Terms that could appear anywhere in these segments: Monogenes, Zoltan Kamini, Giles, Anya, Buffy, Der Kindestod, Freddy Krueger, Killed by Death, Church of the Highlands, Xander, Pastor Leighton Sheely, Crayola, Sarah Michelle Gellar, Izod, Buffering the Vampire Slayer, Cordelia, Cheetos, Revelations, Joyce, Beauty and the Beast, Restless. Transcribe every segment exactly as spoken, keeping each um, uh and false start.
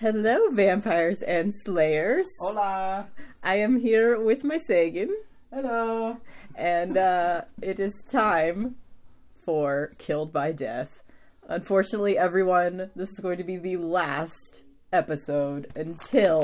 Hello, vampires and slayers. Hola. I am here with my Sagan. Hello. And uh, it is time for Killed by Death. Unfortunately, everyone, this is going to be the last episode until,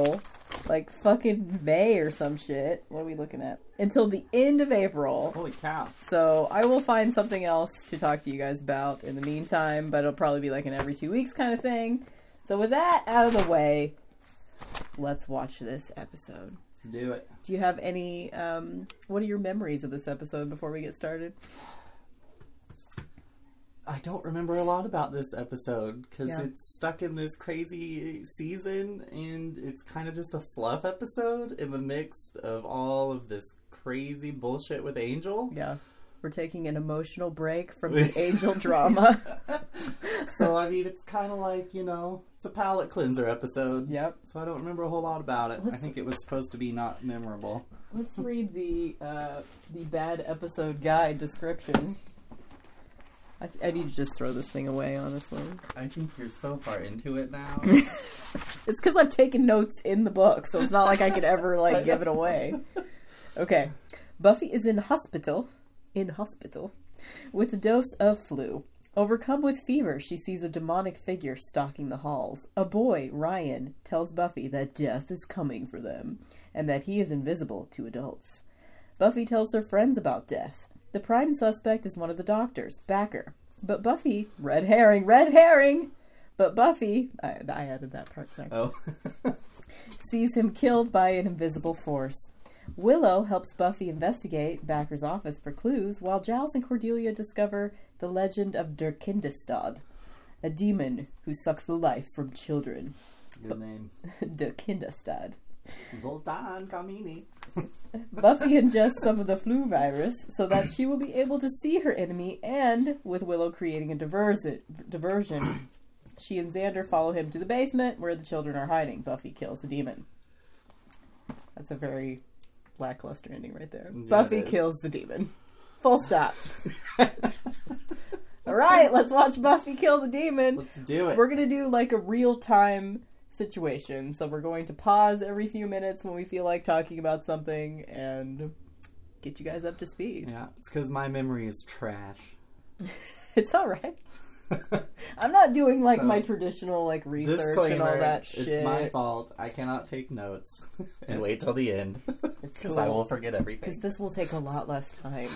like, fucking May or some shit. What are we looking at? Until the end of April. Holy cow. So I will find something else to talk to you guys about in the meantime, but it'll probably be like an every two weeks kind of thing. So with that out of the way, let's watch this episode. Let's do it. Do you have any, um, what are your memories of this episode before we get started? I don't remember a lot about this episode because yeah. it's stuck in this crazy season and it's kind of just a fluff episode in the mix of all of this crazy bullshit with Angel. Yeah. We're taking an emotional break from the Angel drama. So, I mean, it's kind of like, you know, it's a palate cleanser episode. Yep. So I don't remember a whole lot about it. Let's, I think it was supposed to be not memorable. Let's read the uh, the bad episode guide description. I, I need to just throw this thing away, honestly. I think you're so far into it now. It's because I've taken notes in the book, so it's not like I could ever, like, give it away. Okay. Buffy is in hospital. In hospital. With a dose of flu. Overcome with fever, she sees a demonic figure stalking the halls. A boy, Ryan, tells Buffy that death is coming for them, and that he is invisible to adults. Buffy tells her friends about death. The prime suspect is one of the doctors, Backer. But Buffy... Red herring! Red herring! But Buffy... I, I added that part, sorry. Oh. Sees him killed by an invisible force. Willow helps Buffy investigate Backer's office for clues, while Giles and Cordelia discover the legend of Der Kindestod, a demon who sucks the life from children. Good Bu- name. Der Kindestod. Zoltan Kamini. Buffy ingests some of the flu virus so that she will be able to see her enemy, and with Willow creating a diversi- diversion, she and Xander follow him to the basement where the children are hiding. Buffy kills the demon. That's a very... lackluster ending right there. Yeah, Buffy kills the demon. Full stop. All right, let's watch Buffy kill the demon. Let's do it. We're going to do like a real-time situation. So we're going to pause every few minutes when we feel like talking about something and get you guys up to speed. Yeah, it's because my memory is trash. It's all right. I'm not doing like so, my traditional like research and all that shit. It's my fault. I cannot take notes and wait till the end because I will forget everything. Because this will take a lot less time.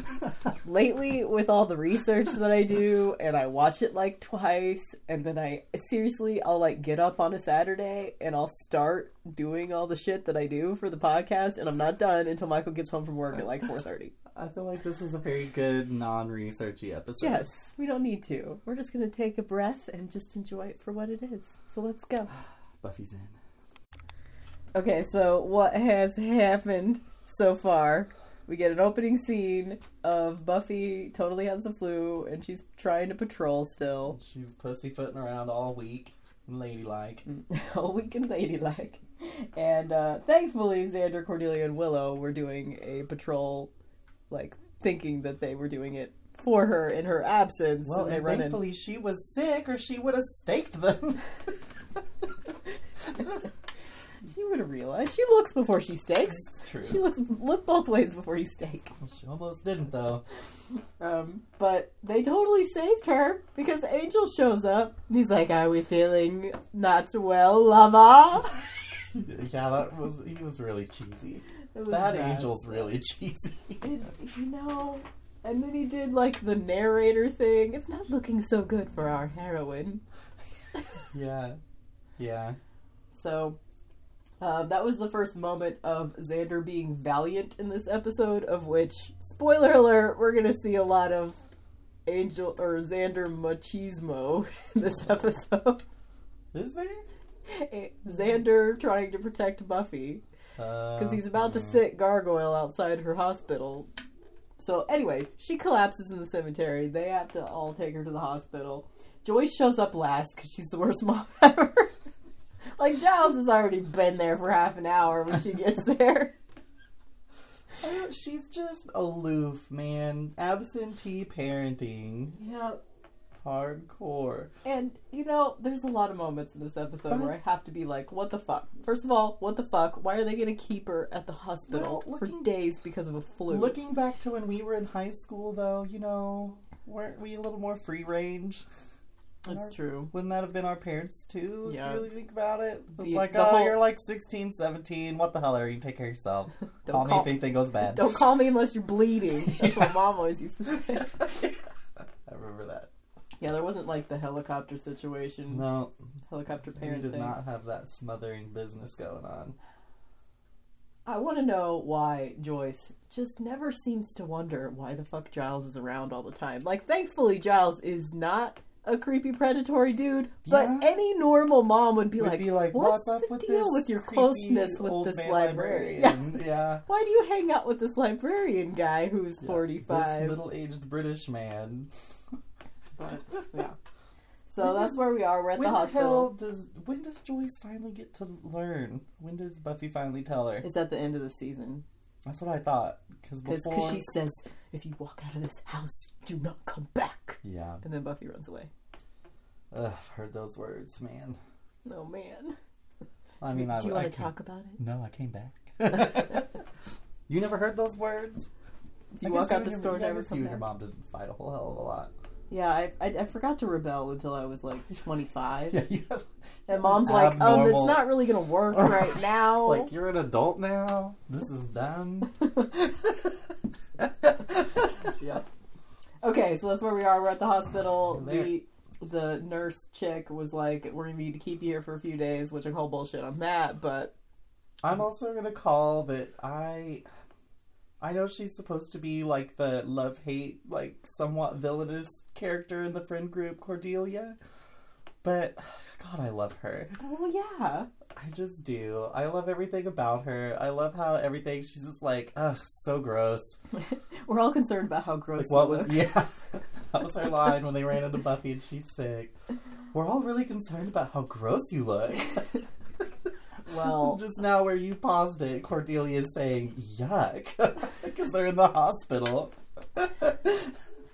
Lately, with all the research that I do, and I watch it like twice, and then I seriously, I'll like get up on a Saturday and I'll start doing all the shit that I do for the podcast, and I'm not done until Michael gets home from work at like four thirty. I feel like this is a very good non-researchy episode. Yes, we don't need to. We're just going to take a breath and just enjoy it for what it is. So let's go. Buffy's in. Okay, so what has happened so far? We get an opening scene of Buffy totally has the flu and she's trying to patrol still. She's pussyfooting around all week and ladylike. All week and ladylike. And uh, thankfully, Xander, Cordelia, and Willow were doing a patrol... like, thinking that they were doing it for her in her absence. Well, and they and run thankfully in. She was sick or she would have staked them. She would have realized. She looks before she stakes. That's true. She looks look both ways before you stake. She almost didn't, though. Um, but they totally saved her because Angel shows up and he's like, are we feeling not well, lover? Yeah, that was, he was really cheesy. That bad. Angel's really cheesy. It, you know, and then he did, like, the narrator thing. It's not looking so good for our heroine. Yeah. Yeah. So, um, that was the first moment of Xander being valiant in this episode, of which, spoiler alert, we're going to see a lot of Angel, or Xander machismo in this episode. Is there? Xander trying to protect Buffy. Because he's about to sit gargoyle outside her hospital. So, anyway, she collapses in the cemetery. They have to all take her to the hospital. Joyce shows up last because she's the worst mom ever. Like, Giles has already been there for half an hour when she gets there. She's just aloof, man. Absentee parenting. Yeah. hardcore. And, you know, there's a lot of moments in this episode but, where I have to be like, what the fuck? First of all, what the fuck? Why are they going to keep her at the hospital well, looking, for days because of a flu? Looking back to when we were in high school, though, you know, weren't we a little more free range? That's our, true. Wouldn't that have been our parents, too, yeah. if you really think about it? It's the, like, the oh, whole... you're like sixteen, seventeen. What the hell are you? Take care of yourself. Don't call, call me if anything goes bad. Don't call me unless you're bleeding. That's yeah. what Mom always used to say. I remember that. Yeah, there wasn't, like, the helicopter situation. No. Helicopter parent thing. We did not have that smothering business going on. I want to know why Joyce just never seems to wonder why the fuck Giles is around all the time. Like, thankfully, Giles is not... a creepy predatory dude, but yeah. any normal mom would be, would like, be like, what's up the with deal with your closeness with this librarian? librarian. Yeah. yeah. Why do you hang out with this librarian guy who's yeah. forty-five? This middle-aged British man. But, yeah. So when that's does, where we are. We're at the hospital. The hell does, when does Joyce finally get to learn? When does Buffy finally tell her? It's at the end of the season. That's what I thought. Because before... she says, if you walk out of this house, do not come back. Yeah. And then Buffy runs away. Ugh, I've heard those words, man. No, man. I mean, I Do you I, want I to came... talk about it? No, I came back. You never heard those words? If you I walk out the store, never come back. You and your mom didn't fight a whole hell of a lot. Yeah, I, I, I forgot to rebel until I was like twenty-five. Yeah, you have, and Mom's like, oh, it's not really going to work right now. Like, you're an adult now? This is dumb. Yep. Okay, so that's where we are. We're at the hospital. The the nurse chick was like, we're going to need to keep you here for a few days, which I call bullshit on that, but... I'm also going to call that I... I know she's supposed to be, like, the love-hate, like, somewhat villainous character in the friend group, Cordelia. But, God, I love her. Oh, yeah. I just do. I love everything about her. I love how everything, she's just like, ugh, so gross. We're all concerned about how gross like, what was, yeah. That was her line when they ran into Buffy and she's sick. We're all really concerned about how gross you look. Well, just now where you paused it, Cordelia is saying, yuck, because they're in the hospital. oh,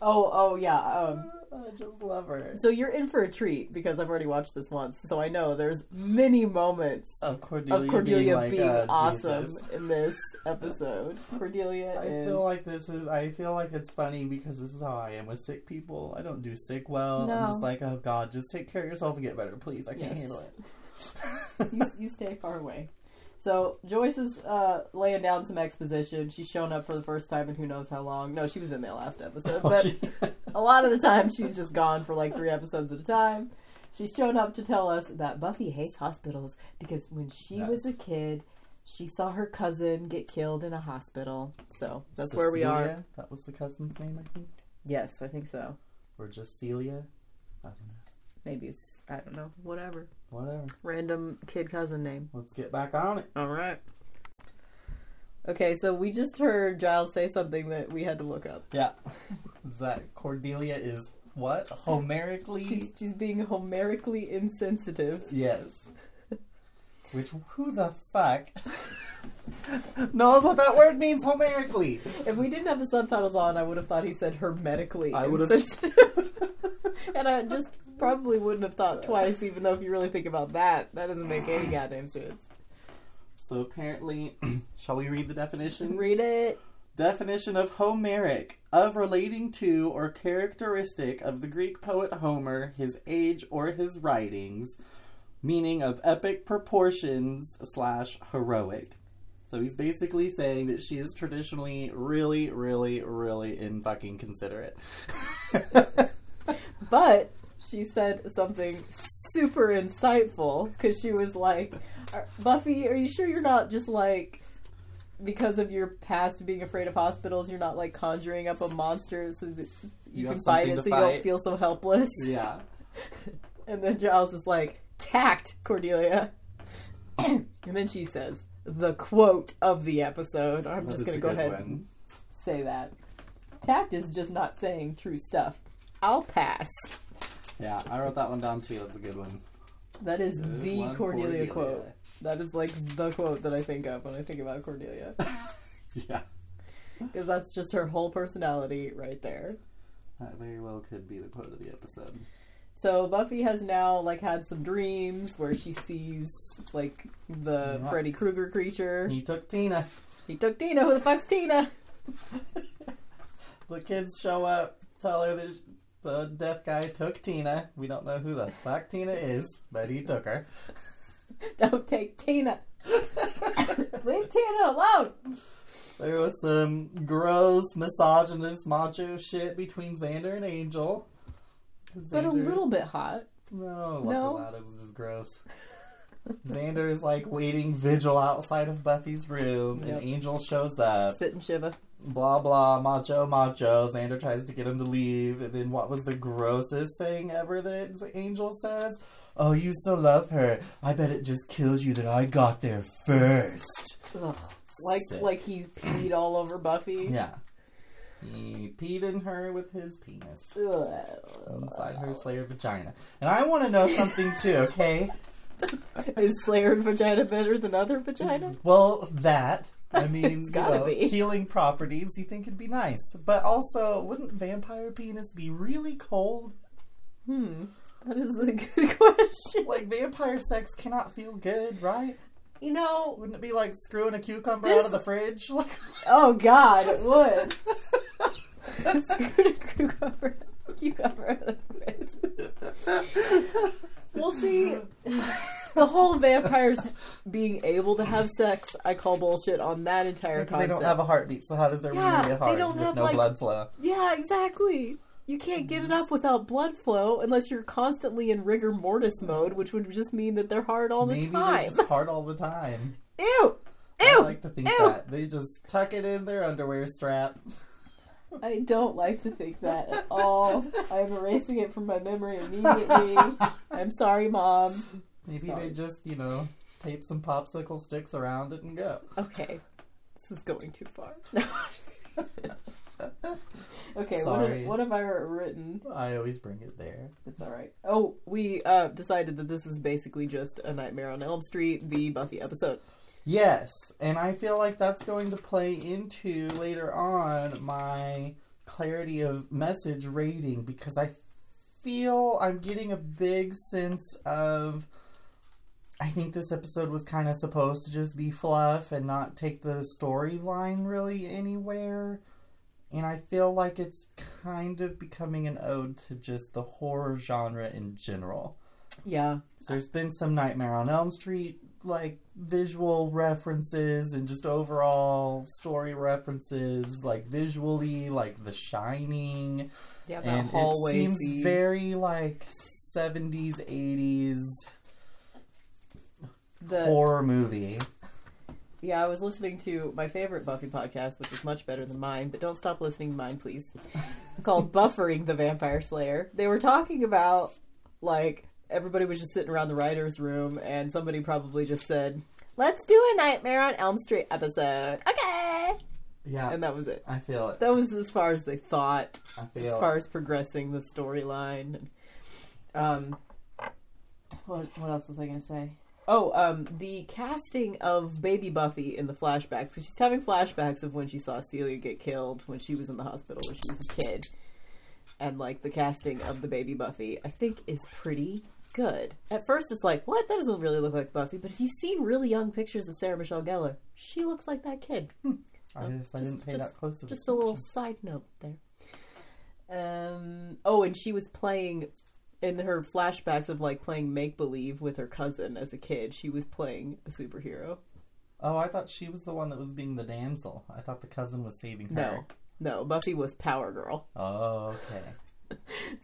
oh, yeah. Um, I just love her. So you're in for a treat, because I've already watched this once, so I know there's many moments of Cordelia, of Cordelia being, like, being uh, awesome Jesus. In this episode. Cordelia I is... feel like this is, I feel like it's funny, because this is how I am with sick people. I don't do sick well. No. I'm just like, oh, God, just take care of yourself and get better, please. I can't yes. handle it. you, you stay far away. So Joyce is uh, laying down some exposition. She's shown up for the first time in who knows how long. No, she was in the last episode, but oh, she... a lot of the time she's just gone for like three episodes at a time. She's shown up to tell us that Buffy hates hospitals because when she nice. was a kid, she saw her cousin get killed in a hospital. So that's Cecilia? Where we are. That was the cousin's name, I think. Yes, I think so. Or just Celia. I don't know. Maybe it's I don't know. Whatever. Whatever. Random kid cousin name. Let's get back on it. All right. Okay, so we just heard Giles say something that we had to look up. Yeah. That Cordelia is what? Homerically? She's, she's being homerically insensitive. Yes. Which, who the fuck knows what that word means, homerically? If we didn't have the subtitles on, I would have thought he said hermetically I would have. And I just... probably wouldn't have thought twice, even though if you really think about that, that doesn't make any goddamn sense. So apparently, shall we read the definition? Read it. Definition of Homeric, of relating to or characteristic of the Greek poet Homer, his age or his writings, meaning of epic proportions slash heroic. So he's basically saying that she is traditionally really, really, really in fucking considerate. But... she said something super insightful because she was like, Buffy, are you sure you're not just like, because of your past being afraid of hospitals, you're not like conjuring up a monster so that you, you can fight it so fight. You don't feel so helpless? Yeah. And then Giles is like, tact, Cordelia. And then she says, the quote of the episode. I'm that just going to go ahead one. And say that. Tact is just not saying true stuff. I'll pass. Yeah, I wrote that one down too. That's a good one. That is There's the Cordelia, Cordelia quote. That is like the quote that I think of when I think about Cordelia. Yeah. Because that's just her whole personality right there. That very well could be the quote of the episode. So Buffy has now, like, had some dreams where she sees, like, the what? Freddy Krueger creature. He took Tina. He took Tina. Who the fuck's Tina? The kids show up, tell her that the deaf guy took Tina. We don't know who the fuck Tina is, but he took her. Don't take Tina. Leave Tina alone. There was some gross misogynist macho shit between Xander and Angel. Xander, but a little bit hot. No, no. Hot. It was just gross. Xander is like waiting vigil outside of Buffy's room, yep. And Angel shows up. Sit and shiver. Blah, blah, macho, macho. Xander tries to get him to leave. And then what was the grossest thing ever that Angel says? Oh, you still love her. I bet it just kills you that I got there first. Ugh. Like, Sick. like he peed all over Buffy. Yeah. He peed in her with his penis. Ugh. Inside her Slayer vagina. And I want to know something too, okay? Is Slayer vagina better than other vagina? Well, that. I mean, it's gotta you know, be. Healing properties you think would be nice. But also, wouldn't vampire penis be really cold? Hmm. That is a good question. Like, vampire sex cannot feel good, right? You know... Wouldn't it be like screwing a cucumber this... out of the fridge? Oh, God, it would. Screwing a cucumber, cucumber out of the fridge. We'll see. The whole vampires being able to have sex, I call bullshit on that entire concept. They don't have a heartbeat, so how does their yeah, really a heart they don't with have, no like... blood flow? Yeah, exactly. You can't get it up without blood flow unless you're constantly in rigor mortis mode, which would just mean that they're hard all the Maybe time. Maybe they're just hard all the time. Ew! Ew! I like to think Ew. that. They just tuck it in their underwear strap. I don't like to think that at all. I'm erasing it from my memory immediately. I'm sorry, Mom. Maybe sorry. They just, you know, tape some popsicle sticks around it and go. Okay. This is going too far. Okay, what have, what have I written? I always bring it there. It's all right. Oh, we uh, decided that this is basically just A Nightmare on Elm Street, the Buffy episode. Yes, and I feel like that's going to play into later on my clarity of message rating, because I feel I'm getting a big sense of... I think this episode was kind of supposed to just be fluff and not take the storyline really anywhere. And I feel like it's kind of becoming an ode to just the horror genre in general. Yeah. So there's been some Nightmare on Elm Street, like, visual references and just overall story references, like, visually, like, The Shining. Yeah, that hallway scene. It seems very, like, seventies, eighties the... horror movie. Yeah, I was listening to my favorite Buffy podcast, which is much better than mine, but don't stop listening to mine, please. Called Buffering the Vampire Slayer. They were talking about, like, everybody was just sitting around the writer's room, and somebody probably just said, let's do a Nightmare on Elm Street episode. Okay! Yeah. And that was it. I feel it. That was as far as they thought. I feel it. As far as progressing the storyline. Um, what, what else was I going to say? Oh, um, the casting of baby Buffy in the flashbacks. So she's having flashbacks of when she saw Celia get killed when she was in the hospital when she was a kid. And, like, the casting of the baby Buffy, I think, is pretty good. At first, it's like, what? That doesn't really look like Buffy. But if you've seen really young pictures of Sarah Michelle Gellar, she looks like that kid. Hmm. So I just, just, I didn't pay just, that close attention. Just a little side note there. Um, oh, and she was playing... In her flashbacks of, like, playing make-believe with her cousin as a kid, she was playing a superhero. Oh, I thought she was the one that was being the damsel. I thought the cousin was saving her. No, no, Buffy was Power Girl. Oh, okay.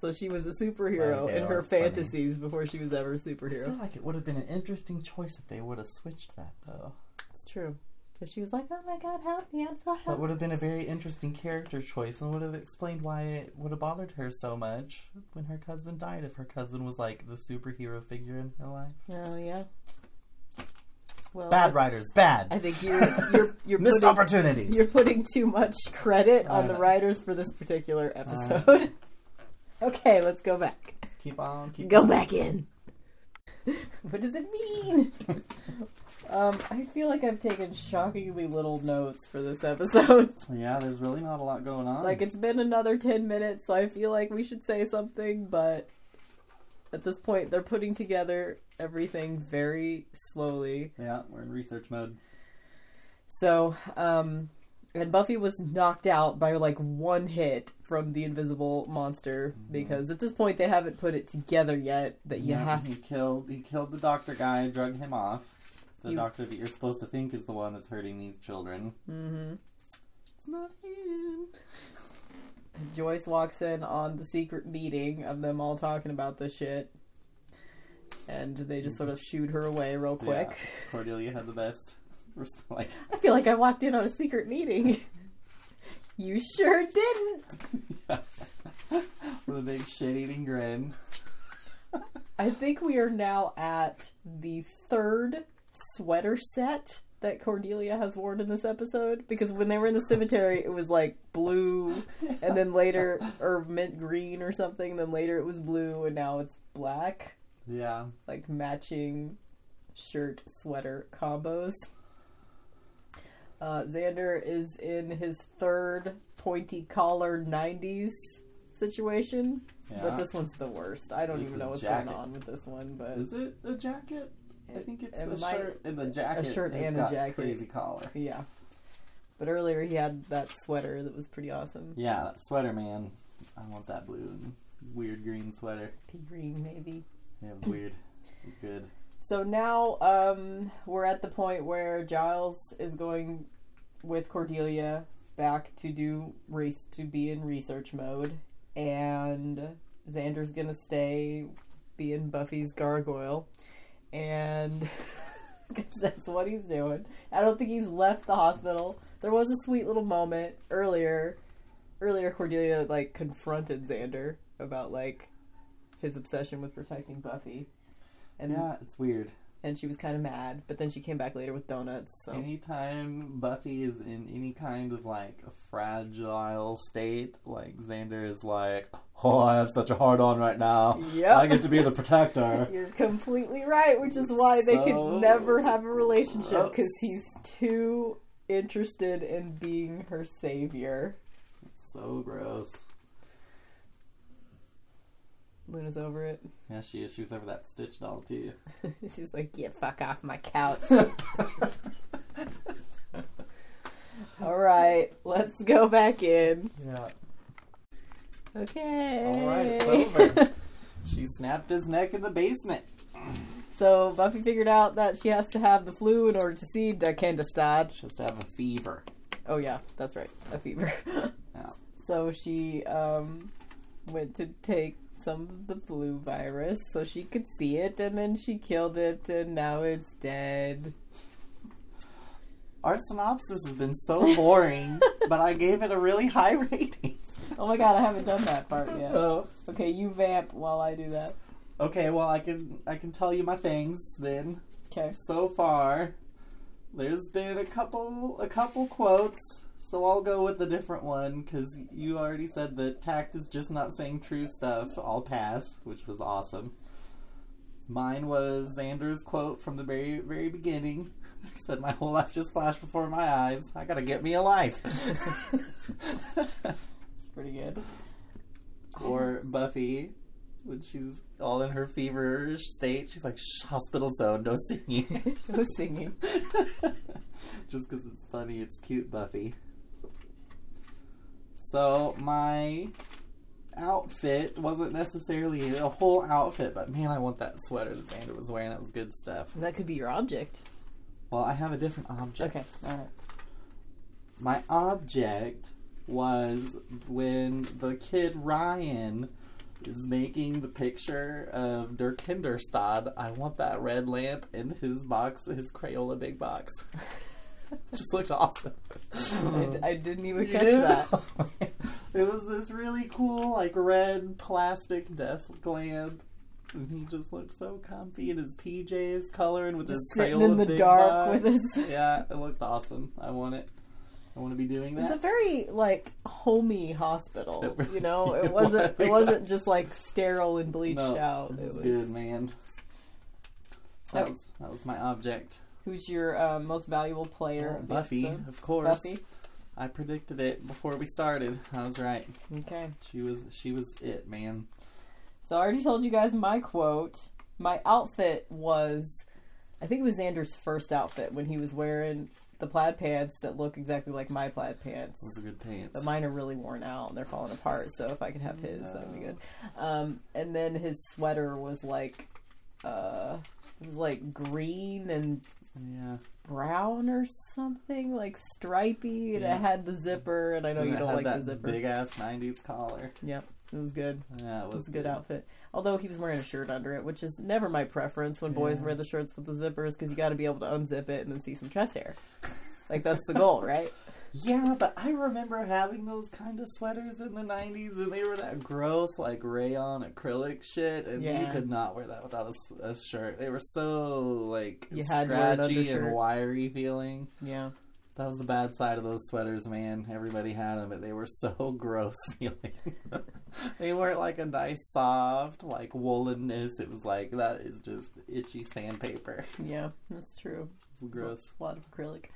So she was a superhero okay, in her fantasies funny. Before she was ever a superhero. I feel like it would have been an interesting choice if they would have switched that, though. It's true. So she was like, oh my god, help me, I'm so helpless. That would have been a very interesting character choice and would have explained why it would have bothered her so much when her cousin died, if her cousin was like the superhero figure in her life. Oh, yeah. Well, bad I, writers, bad. I think you're... you're, you're Missed putting, opportunities. You're putting too much credit on the writers for this particular episode. Okay, let's go back. Keep on, keep go on. Go back in. What does it mean? um, I feel like I've taken shockingly little notes for this episode. Yeah, there's really not a lot going on. Like, it's been another ten minutes, so I feel like we should say something, but at this point, they're putting together everything very slowly. Yeah, we're in research mode. So, um... and Buffy was knocked out by, like, one hit from the invisible monster. Mm-hmm. Because at this point, they haven't put it together yet that you yeah, have... He killed, he killed the doctor guy, drug him off. The you... doctor that you're supposed to think is the one that's hurting these children. Mm-hmm. It's not him. Joyce walks in on the secret meeting of them all talking about this shooand they just sort of shooed her away real quick. Yeah. Cordelia had the best... Like, I feel like I walked in on a secret meeting. You sure didn't. Yeah. With a big shit-eating grin. I think we are now at the third sweater set that Cordelia has worn in this episode, because when they were in the cemetery it was like blue and then later, or mint green or something, then later it was blue and now it's black. Yeah. Like matching shirt sweater combos. Uh, Xander is in his third pointy collar nineties situation, yeah. But this one's the worst. I don't it's even know what's jacket. going on with this one. But is it a jacket? It, I think it's it the might, shirt and the jacket. A shirt and a jacket. Crazy collar. Yeah. But earlier he had that sweater that was pretty awesome. Yeah, that sweater, man. I want that blue and weird green sweater. Pea green, maybe. Yeah, it was weird. It was good. So now um, we're at the point where Giles is going with Cordelia back to do race to be in research mode, and Xander's gonna stay being Buffy's gargoyle, and that's what he's doing. I don't think he's left the hospital. There was a sweet little moment earlier. Earlier, Cordelia like confronted Xander about like his obsession with protecting Buffy. And, yeah, it's weird. And she was kind of mad, but then she came back later with donuts. So. Anytime Buffy is in any kind of, like, a fragile state, like, Xander is like, oh, I have such a hard-on right now. Yep. I get to be the protector. You're completely right, which is why so... they could never have a relationship, because he's too interested in being her savior. It's so gross. Luna's over it. Yeah, she is. She was over that Stitch doll, too. She's like, get yeah, fuck off my couch. All right, let's go back in. Yeah. Okay. All right, it's over. She snapped his neck in the basement. So Buffy figured out that she has to have the flu in order to see Der Kindestod. She has to have a fever. Oh, yeah, that's right. A fever. Yeah. So she um, went to take some of the flu virus so she could see it, and then she killed it, and now it's dead. Our synopsis has been so boring, but I gave it a really high rating. Oh my god, I haven't done that part yet. Oh. Okay, you vamp while I do that. Okay, well, I can I can tell you my things then. Okay. So far, there's been a couple a couple quotes. So I'll go with a different one, because you already said that tact is just not saying true stuff. I'll pass, which was awesome. Mine was Xander's quote from the very, very beginning. He said, my whole life just flashed before my eyes. I gotta get me a life. It's pretty good. Or Buffy, when she's all in her feverish state, she's like, hospital zone, no singing. No singing. Just because it's funny, it's cute, Buffy. So, my outfit wasn't necessarily a whole outfit, but man, I want that sweater that Xander was wearing. That was good stuff. That could be your object. Well, I have a different object. Okay, all right. My object was when the kid Ryan is making the picture of Der Kindestod. I want that red lamp in his box, his Crayola big box. Just looked awesome. I, I didn't even catch yeah. that. It was this really cool, like, red plastic desk lamp. And he just looked so comfy in his P Js, coloring with just his Crayola in the big dark box. With his... Yeah, it looked awesome. I want it. I want to be doing that. It's a very, like, homey hospital, really, you know? It wasn't it wasn't just, like, sterile and bleached no, out. It was good, man. That, oh. was, that was my object. Who's your uh, most valuable player? Oh, Buffy, of, of course. Buffy. I predicted it before we started. I was right. Okay. She was. She was it, man. So I already told you guys my quote. My outfit was, I think it was Xander's first outfit when he was wearing the plaid pants that look exactly like my plaid pants. Those are good pants. But mine are really worn out and they're falling apart. So if I could have his, no. that would be good. Um, and then his sweater was like, uh, it was like green and yeah. brown or something, like stripy. And yeah. it had the zipper. And I know and you don't like the zipper. Big ass nineties collar. Yep. It was good. Yeah, it was, it was a good, good outfit. Although he was wearing a shirt under it, which is never my preference when yeah. boys wear the shirts with the zippers, because you got to be able to unzip it and then see some chest hair. Like, that's the goal, right? Yeah, but I remember having those kind of sweaters in the nineties, and they were that gross, like, rayon acrylic shit, and yeah. you could not wear that without a, a shirt. They were so, like, you had scratchy and wiry feeling. Yeah. That was the bad side of those sweaters, man. Everybody had them, but they were so gross feeling. They weren't like a nice, soft, like, woolenness. It was like, that is just itchy sandpaper. Yeah, that's true. It's gross. A lot of acrylic.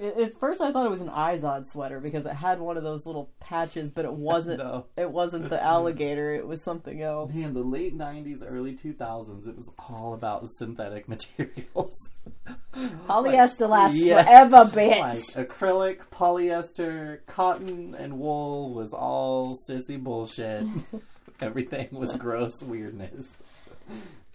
It, at first, I thought it was an Izod sweater because it had one of those little patches, but it wasn't. No. It wasn't the alligator. It was something else. Man, the late nineties, early two thousands, it was all about synthetic materials. Polyester like, lasts yeah. forever, bitch. Like acrylic, polyester, cotton, and wool was all sissy bullshit. Everything was gross weirdness.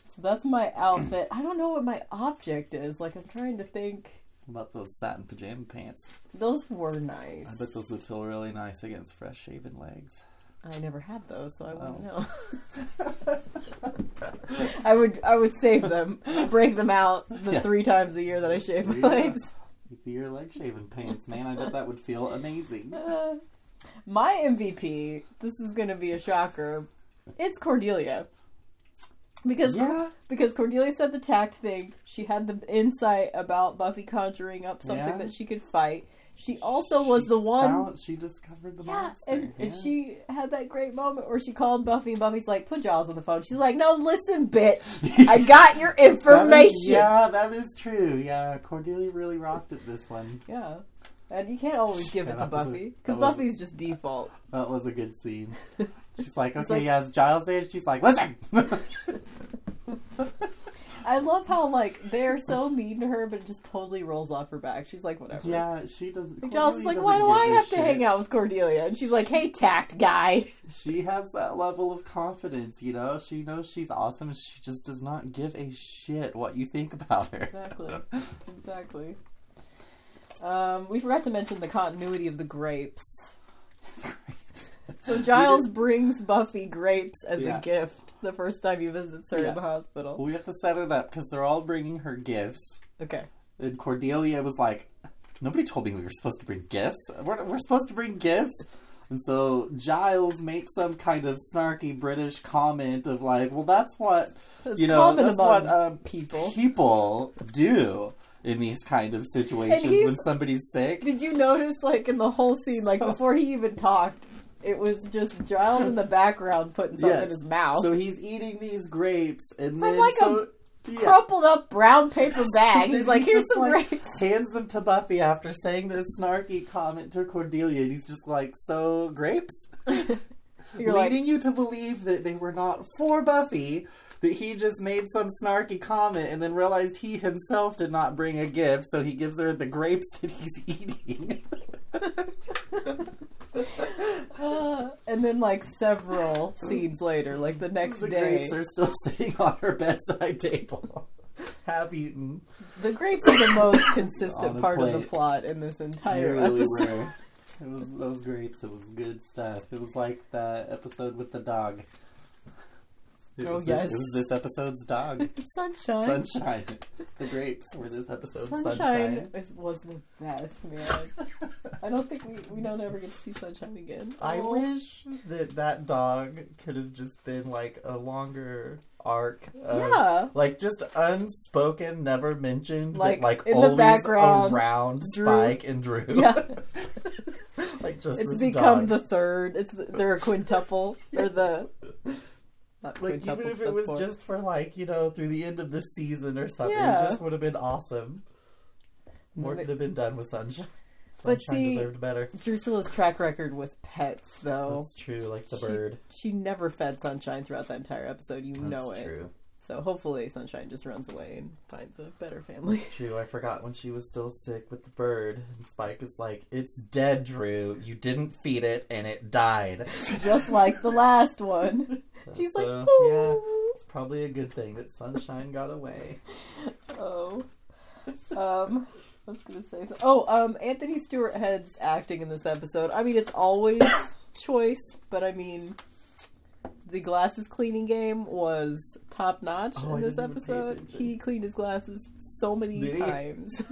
So that's my outfit. I don't know what my object is. Like, I'm trying to think. What about those satin pajama pants? Those were nice. I bet those would feel really nice against fresh shaven legs. I never had those, so I wouldn't oh. know. I would I would save them, break them out the yeah. three times a year that I shave my legs. Your leg shaving pants, man. I bet that would feel amazing. Uh, my M V P, this is going to be a shocker, it's Cordelia. Because yeah. because Cordelia said the tact thing. She had the insight about Buffy conjuring up something yeah. that she could fight. She also she was the one. Found, she discovered the yeah, monster. And, yeah, and she had that great moment where she called Buffy, and Buffy's like, "Put Giles on the phone." She's like, "No, listen, bitch. I got your information." that is, yeah, that is true. Yeah, Cordelia really rocked at this one. Yeah, and you can't always give it to Buffy because Buffy's just default. That was a good scene. She's like, "Okay, like, yes, Giles there." She's like, "Listen." I love how, like, they're so mean to her, but it just totally rolls off her back. She's like, whatever. Yeah, she doesn't... Like, Giles is like, why do I have to hang out with Cordelia? And she's like, hey, tact guy. She has that level of confidence, you know? She knows she's awesome, and she just does not give a shit what you think about her. Exactly. Exactly. Um, we forgot to mention the continuity of the grapes. Grapes. So Giles brings Buffy grapes as yeah. a gift. The first time you visit her yeah. in the hospital. We have to set it up because they're all bringing her gifts. Okay. And Cordelia was like, nobody told me we were supposed to bring gifts. We're, we're supposed to bring gifts. And so Giles makes some kind of snarky British comment of like, well, that's what, that's you know, that's what um, people. people do. In these kind of situations when somebody's sick. Did you notice, like, in the whole scene, like, before he even talked, it was just Giles in the background putting something yes. in his mouth. So he's eating these grapes, and but then like so, a yeah. crumpled up brown paper bag. He's like, he "Here's some like, grapes." Hands them to Buffy after saying this snarky comment to Cordelia, and he's just like, "So grapes," leading like, you to believe that they were not for Buffy. That he just made some snarky comment and then realized he himself did not bring a gift, so he gives her the grapes that he's eating. uh, and then, like, several scenes later, like the next the day. The grapes are still sitting on her bedside table. Half eaten. The grapes are the most consistent part plate. Of the plot in this entire really episode. Rare. It was those grapes. It was good stuff. It was like the episode with the dog. It oh, yes. This, it was this episode's dog. Sunshine. Sunshine. The grapes were this episode's sunshine. Sunshine was the best, man. I don't think we, we don't ever get to see Sunshine again. I oh. wish that that dog could have just been, like, a longer arc. Of, yeah. Like, just unspoken, never mentioned. Like, but, like in always the background, around Drew. Spike and Drew. Yeah. like, just it's become dog. The third. It's the, they're a quintuple. Yes. Or the... Not like, even if it was for. just for, like, you know, through the end of this season or something, yeah. it just would have been awesome. More could have been done with Sunshine. But Sunshine see, deserved better. Drusilla's track record with pets, though. That's true, like the she, bird. She never fed Sunshine throughout that entire episode, you That's know it. That's true. So hopefully Sunshine just runs away and finds a better family. That's true. I forgot when she was still sick with the bird. And Spike is like, it's dead, Drew. You didn't feed it and it died. Just like the last one. She's so, like, oh. Yeah, it's probably a good thing that Sunshine got away. Oh. Um, I was going to say something. Oh, um, Anthony Stewart Head's acting in this episode. I mean, it's always choice, but I mean... The glasses cleaning game was top notch oh, in this episode. He cleaned his glasses so many Did times.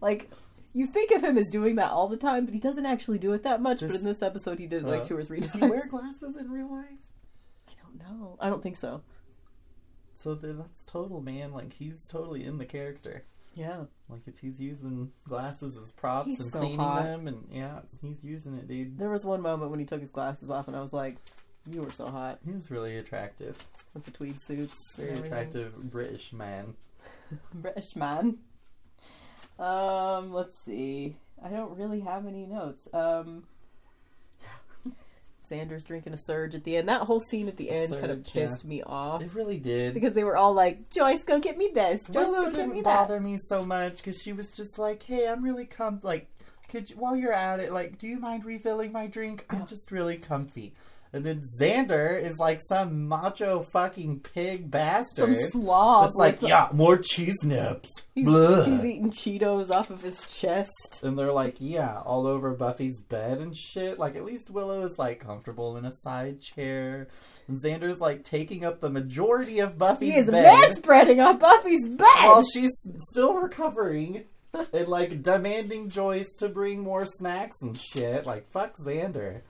Like, you think of him as doing that all the time, but he doesn't actually do it that much. Just, but in this episode, he did it uh, like two or three does times. Does he wear glasses in real life? I don't know. I don't think so. So that's total, man. Like, he's totally in the character. Yeah. Like, if he's using glasses as props he's and so cleaning hot. them, and yeah, he's using it, dude. There was one moment when he took his glasses off, and I was like... You were so hot. He was really attractive. With the tweed suits. Very attractive British man. British man. Um, let's see. I don't really have any notes. Um, Xander's drinking a surge at the end. That whole scene at the a end surge, kind of pissed yeah. me off. It really did. Because they were all like, Joyce, go get me this. Joyce, Willow go didn't get me bother that. me so much because she was just like, hey, I'm really com- like, could you, while you're at it, like, do you mind refilling my drink? I'm just really comfy. And then Xander is like some macho fucking pig bastard. Some slob. That's like, like, yeah, more cheese nips. He's, he's eating Cheetos off of his chest. And they're like, yeah, all over Buffy's bed and shit. Like, at least Willow is like comfortable in a side chair. And Xander's like taking up the majority of Buffy's bed. He is bed manspreading on Buffy's bed! While she's still recovering. And like demanding Joyce to bring more snacks and shit. Like, fuck Xander.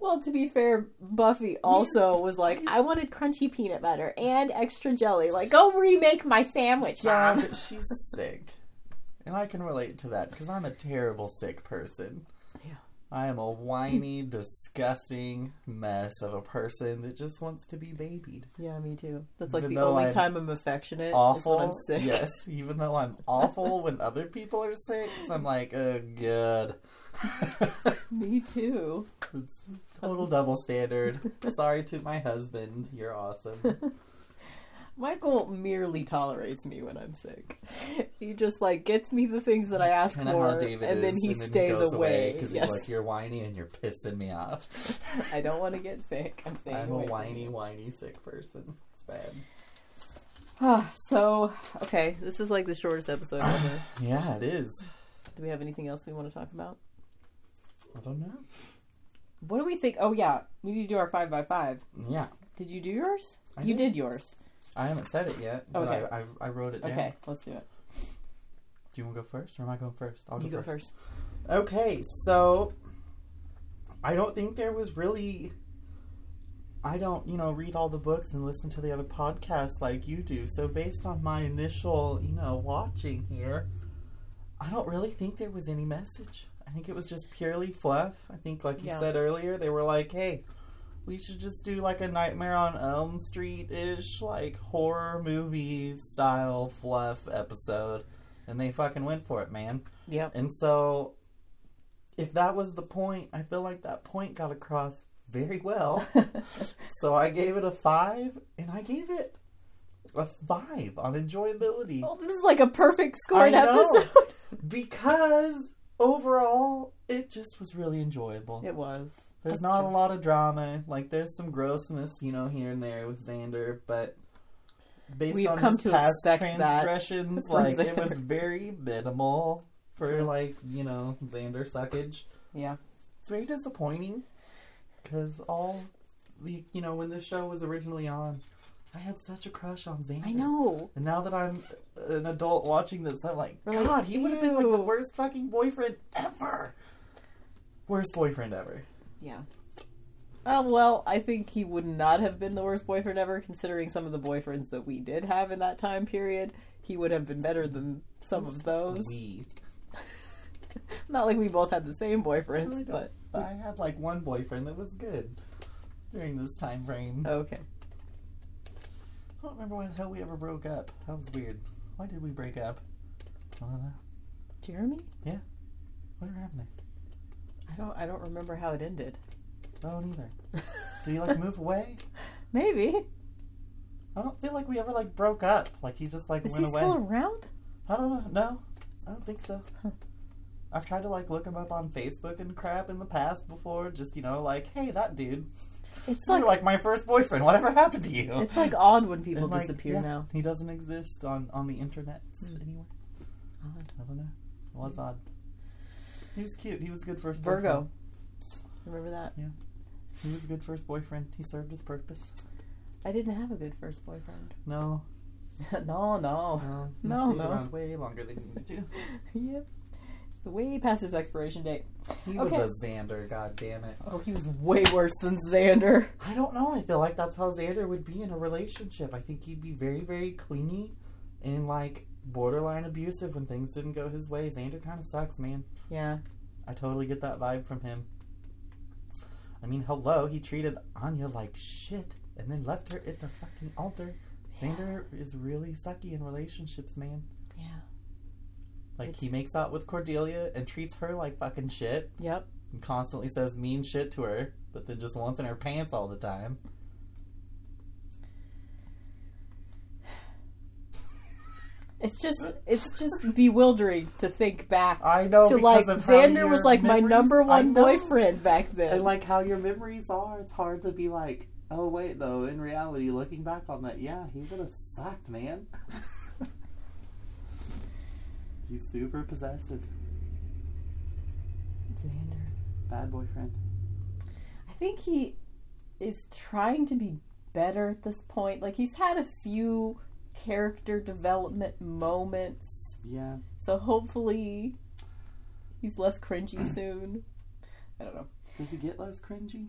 Well, to be fair, Buffy also was like, I wanted crunchy peanut butter and extra jelly. Like, go remake my sandwich, Mom. Yeah, but she's sick. And I can relate to that, because I'm a terrible sick person. Yeah. I am a whiny, disgusting mess of a person that just wants to be babied. Yeah, me too. That's like even the only I'm time I'm affectionate awful, is when I'm sick. Yes, even though I'm awful when other people are sick, so I'm like, oh, God. Me too. It's total double standard. Sorry to my husband. You're awesome. Michael merely tolerates me when I'm sick. He just, like, gets me the things that I ask Kinda for, and is, then he and then stays he goes away. Because yes. he's like, you're whiny and you're pissing me off. I don't want to get sick. I'm, I'm a whiny, whiny sick person. It's bad. Ah, so, okay, this is, like, the shortest episode ever. Yeah, it is. Do we have anything else we want to talk about? I don't know. What do we think? Oh, yeah, we need to do our five by five. Yeah. Did you do yours? I you did, did yours. I haven't said it yet, but okay. I, I I wrote it down. Okay, let's do it. Do you want to go first, or am I going first? I'll you go, go first. first. Okay, so I don't think there was really... I don't, you know, read all the books and listen to the other podcasts like you do, so based on my initial, you know, watching here, I don't really think there was any message. I think it was just purely fluff. I think, like you yeah. said earlier, they were like, hey... We should just do, like, a Nightmare on Elm Street-ish, like, horror movie-style fluff episode. And they fucking went for it, man. Yep. And so, if that was the point, I feel like that point got across very well. So I gave it a five, and I gave it a five on enjoyability. Oh, this is like a perfect scored episode. Because, overall, it just was really enjoyable. It was. There's not a lot of drama. Like, there's some grossness, you know, here and there with Xander, but based We've on his past transgressions, like, Xander. It was very minimal for, like, you know, Xander suckage. Yeah. It's very disappointing, because all the, you know, when this show was originally on, I had such a crush on Xander. I know. And now that I'm an adult watching this, I'm like, We're God, like, he would have been, like, the worst fucking boyfriend ever. Worst boyfriend ever. Yeah. Uh, well, I think he would not have been the worst boyfriend ever, considering some of the boyfriends that we did have in that time period. He would have been better than some of those. We. Not like we both had the same boyfriends, but... I had, like, one boyfriend that was good during this time frame. Okay. I don't remember why the hell we ever broke up. That was weird. Why did we break up? I don't know. Jeremy? Yeah. Whatever happened there? I don't I don't remember how it ended. I don't either. Did he like move away? Maybe. I don't feel like we ever like broke up. Like he just like Is went away. Is he still around? I don't know. No. I don't think so. Huh. I've tried to like look him up on Facebook and crap in the past before, just, you know, like, hey, that dude. It's like, like my first boyfriend. Whatever happened to you? It's like odd when people and, like, disappear yeah, now. He doesn't exist on, on the internet mm. anywhere. Odd. I don't know. It was yeah. odd. He was cute. He was a good first boyfriend. Virgo. Remember that? Yeah. He was a good first boyfriend. He served his purpose. I didn't have a good first boyfriend. No. no, no. No, no. no. Around way longer than you need to. Yep. It's way past his expiration date. He okay. was a Xander, goddammit. Oh, he was way worse than Xander. I don't know. I feel like that's how Xander would be in a relationship. I think he'd be very, very clingy and, like, borderline abusive when things didn't go his way. Xander kind of sucks, man. Yeah. I totally get that vibe from him. I mean, hello, he treated Anya like shit and then left her at the fucking altar. Yeah. Xander is really sucky in relationships, man. Yeah. Like, it's... he makes out with Cordelia and treats her like fucking shit. Yep. And constantly says mean shit to her, but then just wants in her pants all the time. It's just, it's just bewildering to think back. I know, to like Xander was like memories, my number one boyfriend back then. And like how your memories are, it's hard to be like, oh wait, though, in reality, looking back on that, yeah, he would have sucked, man. He's super possessive. Xander, bad boyfriend. I think he is trying to be better at this point. Like he's had a few character development moments. Yeah. So hopefully he's less cringy soon. I don't know. Does he get less cringy?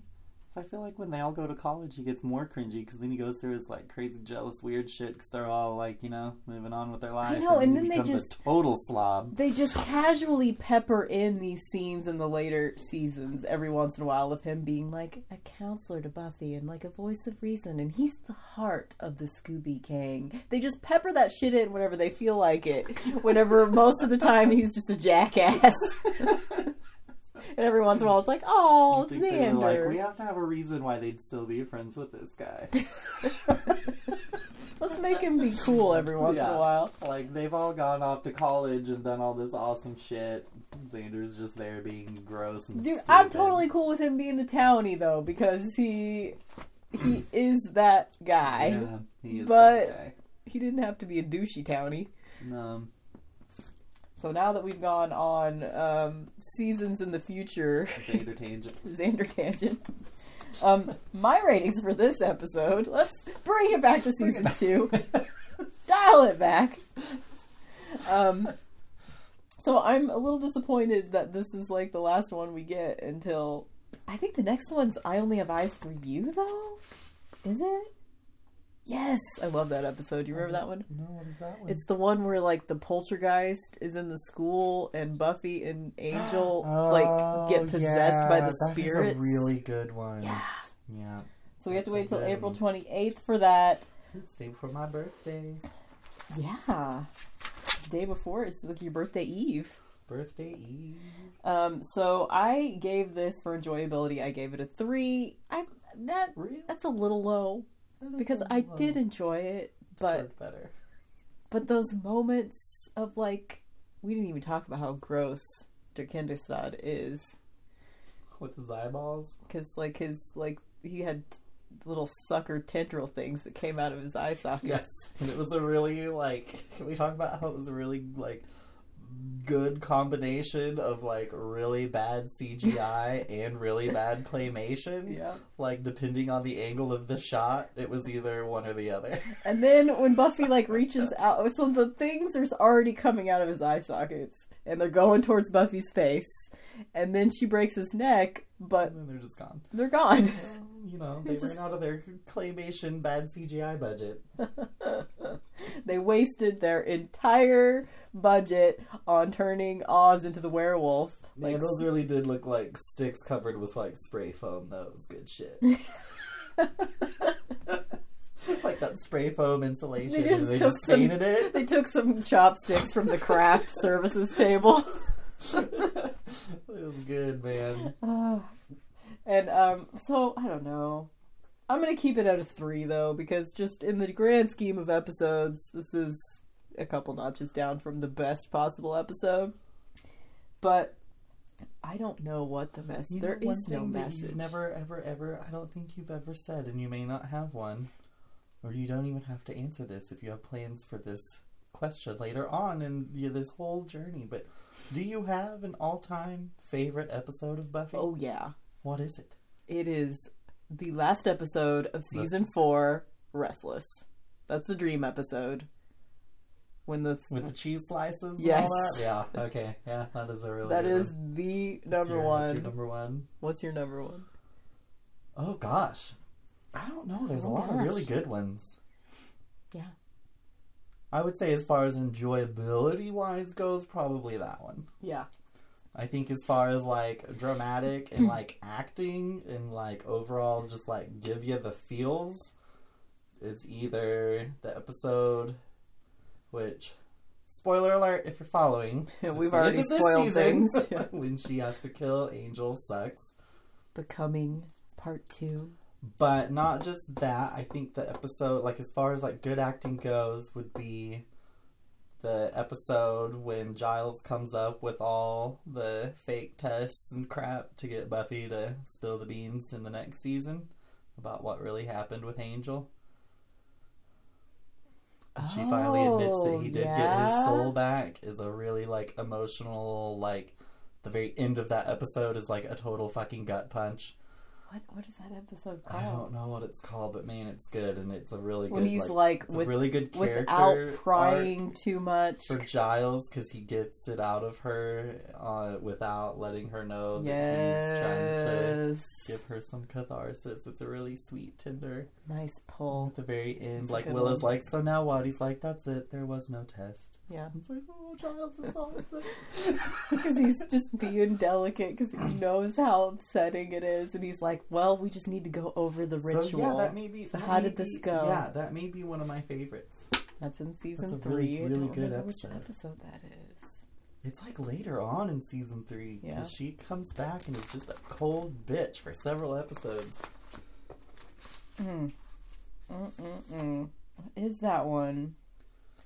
So I feel like when they all go to college, he gets more cringy because then he goes through his like crazy, jealous, weird shit because they're all like, you know, moving on with their life. I know, and, and then, then they just a total slob. They just casually pepper in these scenes in the later seasons every once in a while of him being like a counselor to Buffy and like a voice of reason, and he's the heart of the Scooby Gang. They just pepper that shit in whenever they feel like it. Whenever most of the time he's just a jackass. And every once in a while, it's like, oh, Xander. They were like, we have to have a reason why they'd still be friends with this guy. Let's make him be cool every once yeah. in a while. Like, they've all gone off to college and done all this awesome shit. Xander's just there being gross and Dude, stupid. I'm totally cool with him being the townie, though, because he he is that guy. Yeah, he is but that guy. He didn't have to be a douchey townie. No. So now that we've gone on um, seasons in the future... Xander Tangent. Xander Tangent. Um, my ratings for this episode, let's bring it back to season two. Dial it back. Um, so I'm a little disappointed that this is like the last one we get until... I think the next one's I Only Have Eyes for You, though? Is it? Yes! I love that episode. You remember that one? No, what is that one? It's the one where, like, the poltergeist is in the school and Buffy and Angel, oh, like, get possessed yeah, by the spirits. That is a really good one. Yeah. Yeah. So we have to wait till April twenty-eighth for that. It's the day before my birthday. Yeah. The day before. It's, like, your birthday eve. Birthday eve. Um, so I gave this, for enjoyability, I gave it a three. I that really? That's a little low. Because I did enjoy it, but better. But those moments of like, we didn't even talk about how gross Der Kindestod is with his eyeballs. Because like his like he had little sucker tendril things that came out of his eye sockets. Yes, and it was a really like. Can we talk about how it was a really like good combination of like really bad C G I and really bad claymation. Yeah. Like depending on the angle of the shot, it was either one or the other. And then when Buffy like reaches out, so the things are already coming out of his eye sockets and they're going towards Buffy's face, and then she breaks his neck, but and then they're just gone. They're gone. Well, you know, they just... ran out of their claymation bad C G I budget. They wasted their entire budget on turning Oz into the werewolf. Like, yeah, those really did look like sticks covered with like spray foam. That was good shit. Like that spray foam insulation. They just, they took just painted some, it. They took some chopsticks from the craft services table. It was good, man. Uh, and um, so, I don't know. I'm going to keep it at a three, though, because just in the grand scheme of episodes, this is a couple notches down from the best possible episode. But I don't know what the message... You know, there is no message. You've never, ever, ever... I don't think you've ever said, and you may not have one, or you don't even have to answer this if you have plans for this question later on in you know, this whole journey, but do you have an all-time favorite episode of Buffy? Oh, yeah. What is it? It is the last episode of Season the... four, Restless. That's the dream episode. When the... With the cheese slices yes. and all that? Yeah, okay. Yeah, that is a really That is one. the number your, one. What's your number one? What's your number one? Oh, gosh. I don't know. There's oh, a lot gosh. of really good ones. Yeah. I would say as far as enjoyability-wise goes, probably that one. Yeah. I think as far as, like, dramatic and, like, acting and, like, overall just, like, give you the feels, it's either the episode, which, spoiler alert, if you're following. We've already spoiled season, things. Yeah. When she has to kill Angel sucks. Becoming Part two. But not just that, I think the episode, like, as far as, like, good acting goes, would be the episode when Giles comes up with all the fake tests and crap to get Buffy to spill the beans in the next season about what really happened with Angel. And she oh, finally admits that he did yeah. get his soul back is a really, like, emotional, like, the very end of that episode is, like, a total fucking gut punch. What what is that episode called? I don't know what it's called, but man, it's good, and it's a really good. When he's like, like with, a really good character without prying too much for Giles, because he gets it out of her uh, without letting her know that yes. he's trying to give her some catharsis. It's a really sweet, tender, nice pull at the very end. That's like Willow's one. Like, so now what? He's like, that's it. There was no test. Yeah, it's like, oh, Giles is all because he's just being delicate because he knows how upsetting it is, and he's like. Well, we just need to go over the ritual. So, yeah, that may be, so that how may did this be, go? Yeah, that may be one of my favorites. That's in season That's a three. Really, really good episode. Which episode that is? It's like later on in season three because yeah. she comes back and is just a cold bitch for several episodes. Mm. Mm mm mm. What is that one?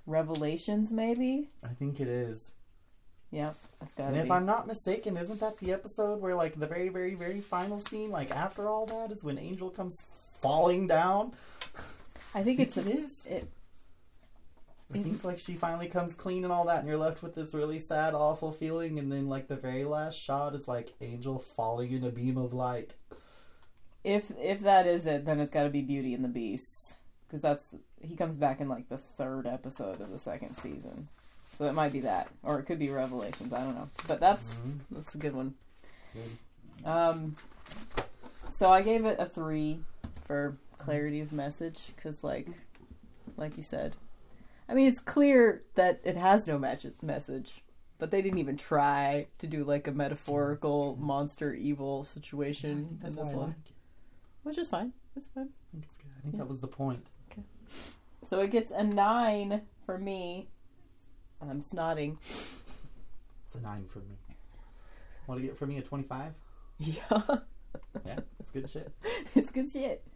Revelations, maybe. I think it is. Yep, that's gotta be. And if I'm not mistaken, isn't that the episode where, like, the very, very, very final scene, like, after all that, is when Angel comes falling down? I think, I think it's... It a, is. It, I it, think, like, she finally comes clean and all that, and you're left with this really sad, awful feeling, and then, like, the very last shot is, like, Angel falling in a beam of light. If if that is it, then it's gotta be Beauty and the Beast. Because that's... He comes back in, like, the third episode of the second season. So it might be that. Or it could be Revelations. I don't know. But that's mm-hmm. that's a good one. Good. Um, so I gave it a three for clarity of message. Because, like, like you said. I mean, it's clear that it has no match- message. But they didn't even try to do, like, a metaphorical monster evil situation in this one. Which is fine. It's fine. I think, it's good. I think yeah. that was the point. Okay. So it gets a nine for me. I'm snotting. It's a nine for me. Want to get for me a twenty-five? Yeah. Yeah, it's good shit. It's good shit.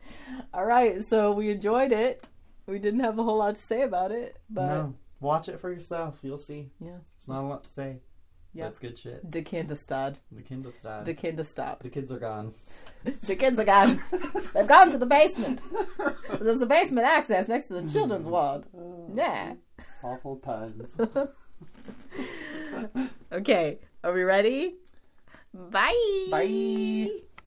All right, so we enjoyed it. We didn't have a whole lot to say about it, but no. Watch it for yourself. You'll see. Yeah. It's not a lot to say. Yeah. That's good shit. Der Kindestod. Der Kindestod. Der Kindestod. The kids are gone. The kids are gone. They've gone to the basement. There's a basement access next to the children's ward. Oh. Yeah. Awful puns. Okay. Are we ready? Bye. Bye.